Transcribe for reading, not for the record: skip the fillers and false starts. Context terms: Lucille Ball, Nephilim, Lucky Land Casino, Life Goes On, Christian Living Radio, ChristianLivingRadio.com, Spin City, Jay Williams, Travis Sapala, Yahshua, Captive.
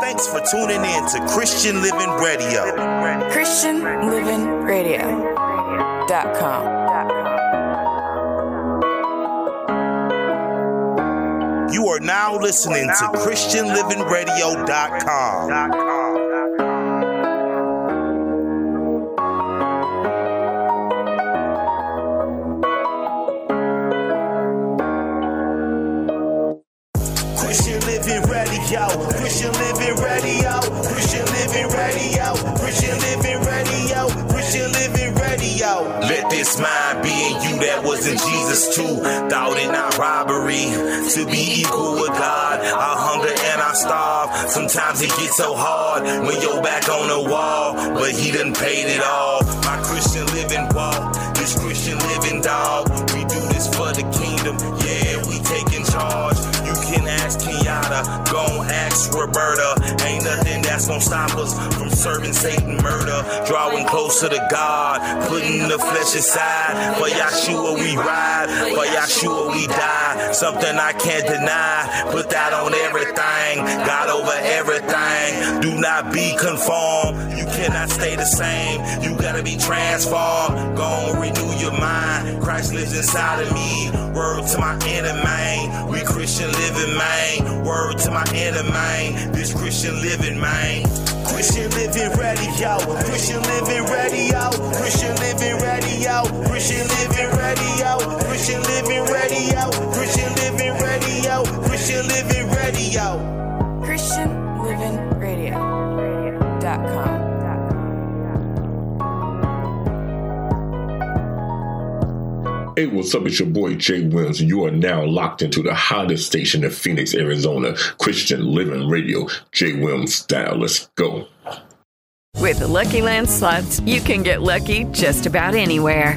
Thanks for tuning in to Christian Living Radio. ChristianLivingRadio.com. You are now listening to ChristianLivingRadio.com. Christian Living Radio, Christian Living Radio, Christian Living Radio, Christian Living Radio, Christian Living Radio. Let this mind be in you that was in Jesus too. Thought in our robbery to be equal with God. I hunger and I starve. Sometimes it gets so hard when you're back on the wall, but He done paid it all. My Christian living walk, this Christian living dog. We do this for the kingdom, yeah, we taking charge. You can ask Kenyatta, gon' ask Roberta. Ain't nothing that's gon' stop us from serving Satan murder. Drawing closer to God, putting the flesh aside. For Yahshua we ride, for Yahshua we die. Something I can't deny, put that on everything. God over everything. Do not be conformed, you cannot stay the same. You gotta be transformed, gon' renew your mind. Christ lives inside of me, word to my inner man. We Christian living, man. Word to my inner man. This Christian living, man. Christian Living Radio, Christian Living Radio, Christian Living Radio, Christian Living Radio, Christian Living Radio, Christian Living Radio, Christian Living Radio, ChristianLivingRadio.com. Hey, what's up? It's your boy, Jay Williams, and you are now locked into the hottest station in Phoenix, Arizona, Christian Living Radio, Jay Williams style. Let's go. With the Lucky Land Slots, you can get lucky just about anywhere.